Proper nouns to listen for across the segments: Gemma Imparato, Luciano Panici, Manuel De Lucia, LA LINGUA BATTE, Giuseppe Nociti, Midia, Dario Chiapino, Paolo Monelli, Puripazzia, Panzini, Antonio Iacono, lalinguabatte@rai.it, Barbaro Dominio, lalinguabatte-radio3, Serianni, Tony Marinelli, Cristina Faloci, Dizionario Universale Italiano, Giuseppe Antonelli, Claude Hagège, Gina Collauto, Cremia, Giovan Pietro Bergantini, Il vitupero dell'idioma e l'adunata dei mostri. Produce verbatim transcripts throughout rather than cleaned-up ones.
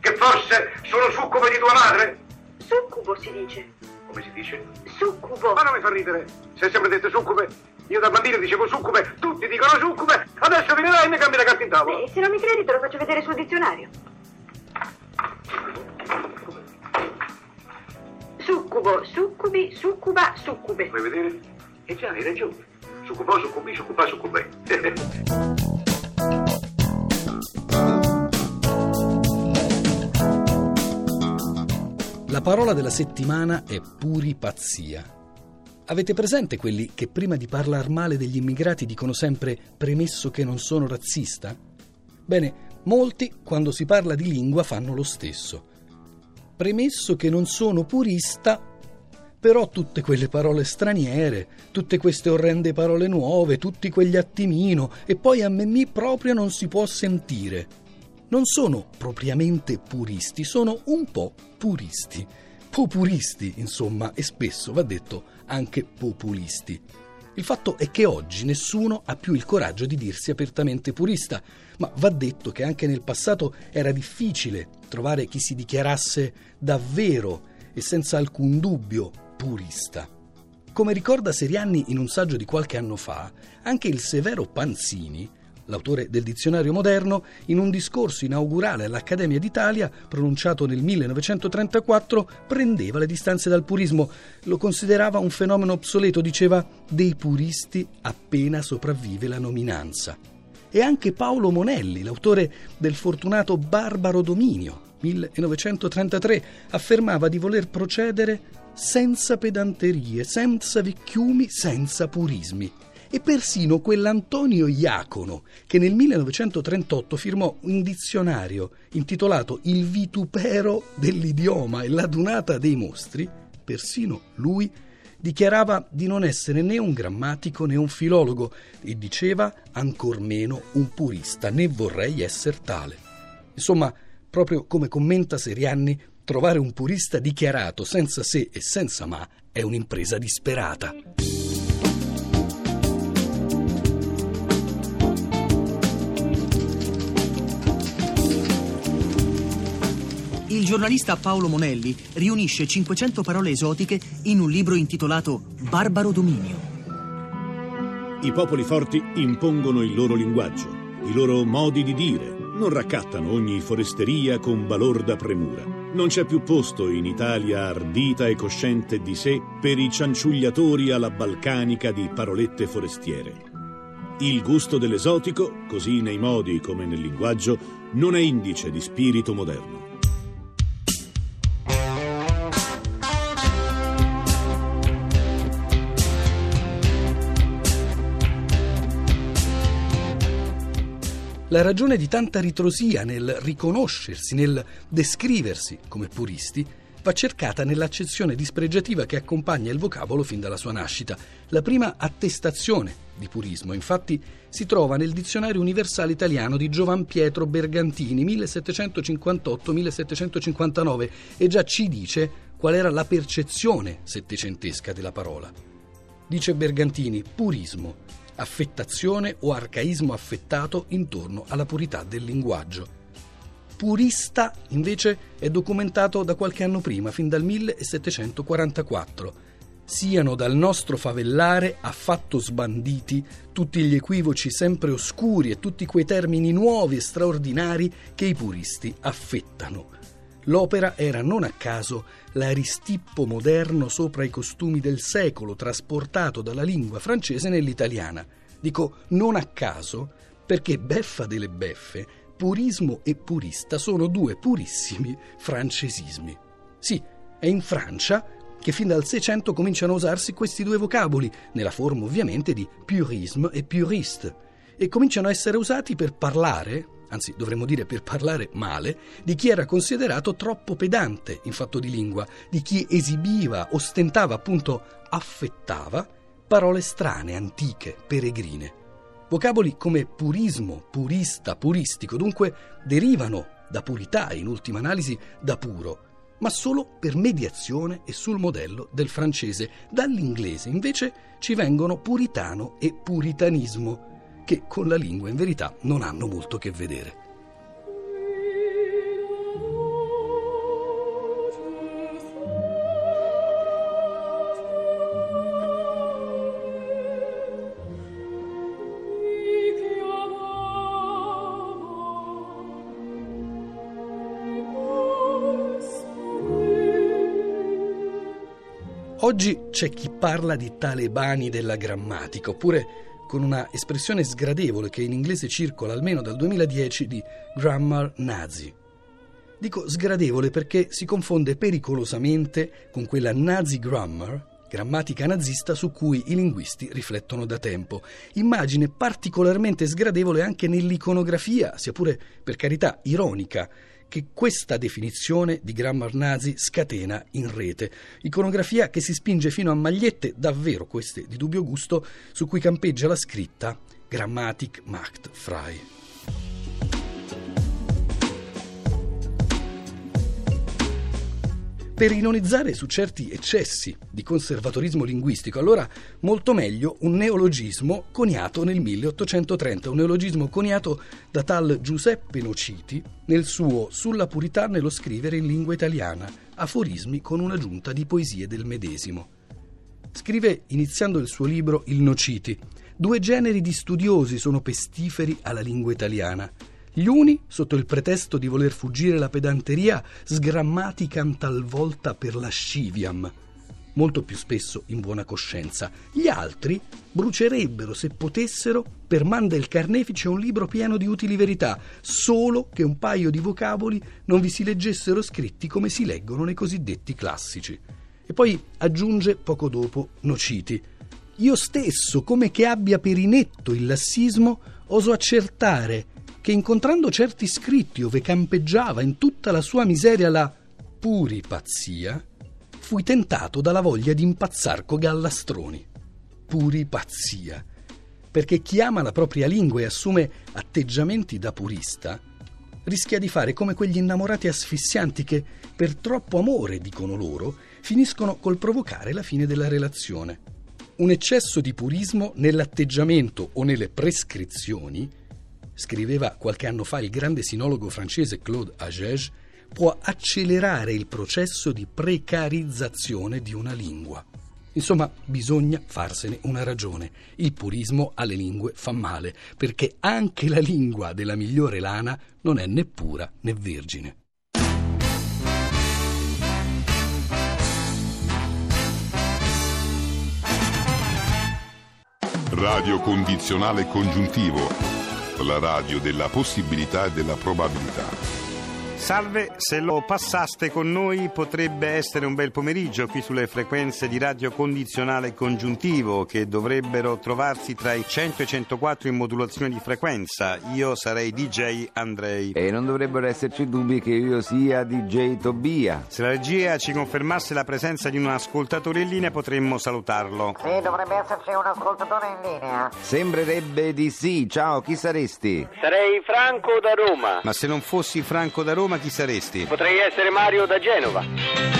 Che forse sono succube di tua madre? Succubo si dice. Come si dice? Succubo. Ma non mi fa ridere. Se hai sempre detto succube, io da bambino dicevo succube, tutti dicono succube, adesso vieni là e mi cambi la carta in tavola. E se non mi credi te lo faccio vedere sul dizionario. Succubo, succubi, succuba, succube. Vuoi vedere? E già, hai ragione. Succubo, succubi, succuba, succube. La parola della settimana è puripazzia. Avete presente quelli che prima di parlar male degli immigrati dicono sempre premesso che non sono razzista? Bene, molti quando si parla di lingua fanno lo stesso. Premesso che non sono purista, però tutte quelle parole straniere, tutte queste orrende parole nuove, tutti quegli attimino, e poi a me mi proprio non si può sentire. Non sono propriamente puristi, sono un po' puristi. Popuristi, insomma, e spesso va detto anche populisti. Il fatto è che oggi nessuno ha più il coraggio di dirsi apertamente purista, ma va detto che anche nel passato era difficile trovare chi si dichiarasse davvero e senza alcun dubbio purista. Come ricorda Serianni in un saggio di qualche anno fa, anche il severo Panzini, l'autore del Dizionario Moderno, in un discorso inaugurale all'Accademia d'Italia, pronunciato nel millenovecentotrentaquattro, prendeva le distanze dal purismo, lo considerava un fenomeno obsoleto, diceva «dei puristi appena sopravvive la nominanza». E anche Paolo Monelli, l'autore del fortunato Barbaro Dominio, millenovecentotrentatré, affermava di voler procedere senza pedanterie, senza vecchiumi, senza purismi. E persino quell'Antonio Iacono, che nel millenovecentotrentotto firmò un dizionario intitolato Il vitupero dell'idioma e l'adunata dei mostri, persino lui dichiarava di non essere né un grammatico né un filologo e diceva ancor meno un purista, né vorrei essere tale. Insomma, proprio come commenta Serianni, trovare un purista dichiarato senza se e senza ma è un'impresa disperata. Il giornalista Paolo Monelli riunisce cinquecento parole esotiche in un libro intitolato Barbaro Dominio. I popoli forti impongono il loro linguaggio, i loro modi di dire, non raccattano ogni foresteria con balorda premura. Non c'è più posto in Italia ardita e cosciente di sé per i cianciugliatori alla balcanica di parolette forestiere. Il gusto dell'esotico, così nei modi come nel linguaggio, non è indice di spirito moderno. La ragione di tanta ritrosia nel riconoscersi, nel descriversi come puristi, va cercata nell'accezione dispregiativa che accompagna il vocabolo fin dalla sua nascita. La prima attestazione di purismo, infatti, si trova nel Dizionario Universale Italiano di Giovan Pietro Bergantini, millesettecentocinquantotto millesettecentocinquantanove, e già ci dice qual era la percezione settecentesca della parola. Dice Bergantini, purismo, affettazione o arcaismo affettato intorno alla purità del linguaggio. Purista, invece, è documentato da qualche anno prima, fin dal millesettecentoquarantaquattro. Siano dal nostro favellare affatto sbanditi tutti gli equivoci sempre oscuri e tutti quei termini nuovi e straordinari che i puristi affettano. L'opera era non a caso l'aristippo moderno sopra i costumi del secolo trasportato dalla lingua francese nell'italiana. Dico non a caso perché beffa delle beffe, purismo e purista sono due purissimi francesismi. Sì, è in Francia che fin dal Seicento cominciano a usarsi questi due vocaboli, nella forma ovviamente di purisme e puriste, e cominciano a essere usati per parlare, anzi dovremmo dire per parlare male, di chi era considerato troppo pedante in fatto di lingua, di chi esibiva, ostentava, appunto affettava, parole strane, antiche, peregrine. Vocaboli come purismo, purista, puristico, dunque, derivano da purità e in ultima analisi da puro, ma solo per mediazione e sul modello del francese. Dall'inglese invece ci vengono puritano e puritanismo, che con la lingua in verità non hanno molto a che vedere. Oggi c'è chi parla di talebani della grammatica, oppure con una espressione sgradevole che in inglese circola almeno dal duemiladieci di grammar nazi. Dico sgradevole perché si confonde pericolosamente con quella nazi grammar, grammatica nazista su cui i linguisti riflettono da tempo. Immagine particolarmente sgradevole anche nell'iconografia, sia pure per carità ironica, che questa definizione di grammar nazi scatena in rete. Iconografia che si spinge fino a magliette, davvero queste di dubbio gusto, su cui campeggia la scritta Grammatik macht frei. Per ironizzare su certi eccessi di conservatorismo linguistico, allora molto meglio un neologismo coniato nel milleottocentotrenta, un neologismo coniato da tal Giuseppe Nociti nel suo Sulla purità nello scrivere in lingua italiana, aforismi con un'aggiunta di poesie del medesimo. Scrive, iniziando il suo libro, il Nociti: due generi di studiosi sono pestiferi alla lingua italiana. Gli uni, sotto il pretesto di voler fuggire la pedanteria, sgrammatican talvolta per lasciviam, molto più spesso in buona coscienza. Gli altri brucerebbero, se potessero, per man del carnefice un libro pieno di utili verità, solo che un paio di vocaboli non vi si leggessero scritti come si leggono nei cosiddetti classici. E poi aggiunge poco dopo Nociti: io stesso, come che abbia per inetto il lassismo, oso accertare che, incontrando certi scritti ove campeggiava in tutta la sua miseria la puripazzia, fui tentato dalla voglia di impazzar co gallastroni. Puripazzia, perché chi ama la propria lingua e assume atteggiamenti da purista rischia di fare come quegli innamorati asfissianti che, per troppo amore, dicono loro, finiscono col provocare la fine della relazione. Un eccesso di purismo nell'atteggiamento o nelle prescrizioni, scriveva qualche anno fa il grande sinologo francese Claude Hagège, può accelerare il processo di precarizzazione di una lingua. Insomma, bisogna farsene una ragione. Il purismo alle lingue fa male, perché anche la lingua della migliore lana non è né pura né vergine. Radio condizionale congiuntivo, la radio della possibilità e della probabilità. Salve, se lo passaste con noi potrebbe essere un bel pomeriggio qui sulle frequenze di radio condizionale congiuntivo, che dovrebbero trovarsi tra i cento e i centoquattro in modulazione di frequenza. Io sarei D J Andrei. E non dovrebbero esserci dubbi che io sia D J Tobia. Se la regia ci confermasse la presenza di un ascoltatore in linea potremmo salutarlo. Sì, dovrebbe esserci un ascoltatore in linea. Sembrerebbe di sì. Ciao, chi saresti? Sarei Franco da Roma. Ma se non fossi Franco da Roma, ma chi saresti? Potrei essere Mario da Genova.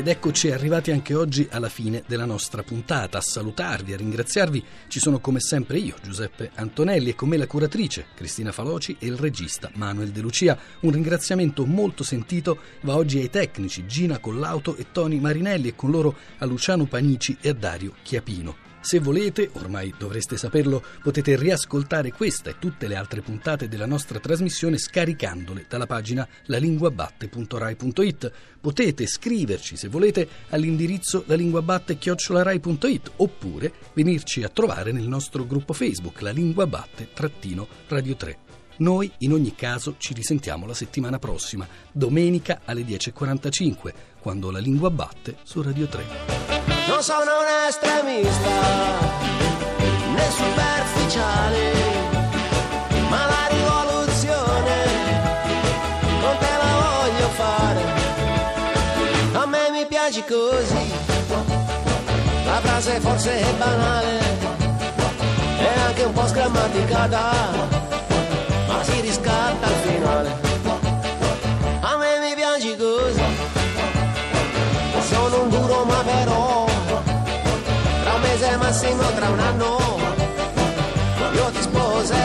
Ed eccoci arrivati anche oggi alla fine della nostra puntata. A salutarvi, a ringraziarvi ci sono come sempre io, Giuseppe Antonelli, e con me la curatrice Cristina Faloci e il regista Manuel De Lucia. Un ringraziamento molto sentito va oggi ai tecnici Gina Collauto e Tony Marinelli, e con loro a Luciano Panici e a Dario Chiapino. Se volete, ormai dovreste saperlo, potete riascoltare questa e tutte le altre puntate della nostra trasmissione scaricandole dalla pagina la linguabatte punto rai punto it. Potete scriverci, se volete, all'indirizzo lalinguabatte chiocciola rai punto it, oppure venirci a trovare nel nostro gruppo Facebook lalinguabatte radio tre. Noi, in ogni caso, ci risentiamo la settimana prossima, domenica alle dieci e quarantacinque, quando La Lingua Batte su Radio tre. Non sono un estremista, né superficiale, ma la rivoluzione con te la voglio fare. A me mi piaci così, la frase forse è banale, è anche un po' sgrammaticata, ma si riscatta al finale. A me mi piaci così, sono un duro ma però, massimo tra un anno io ti sposo.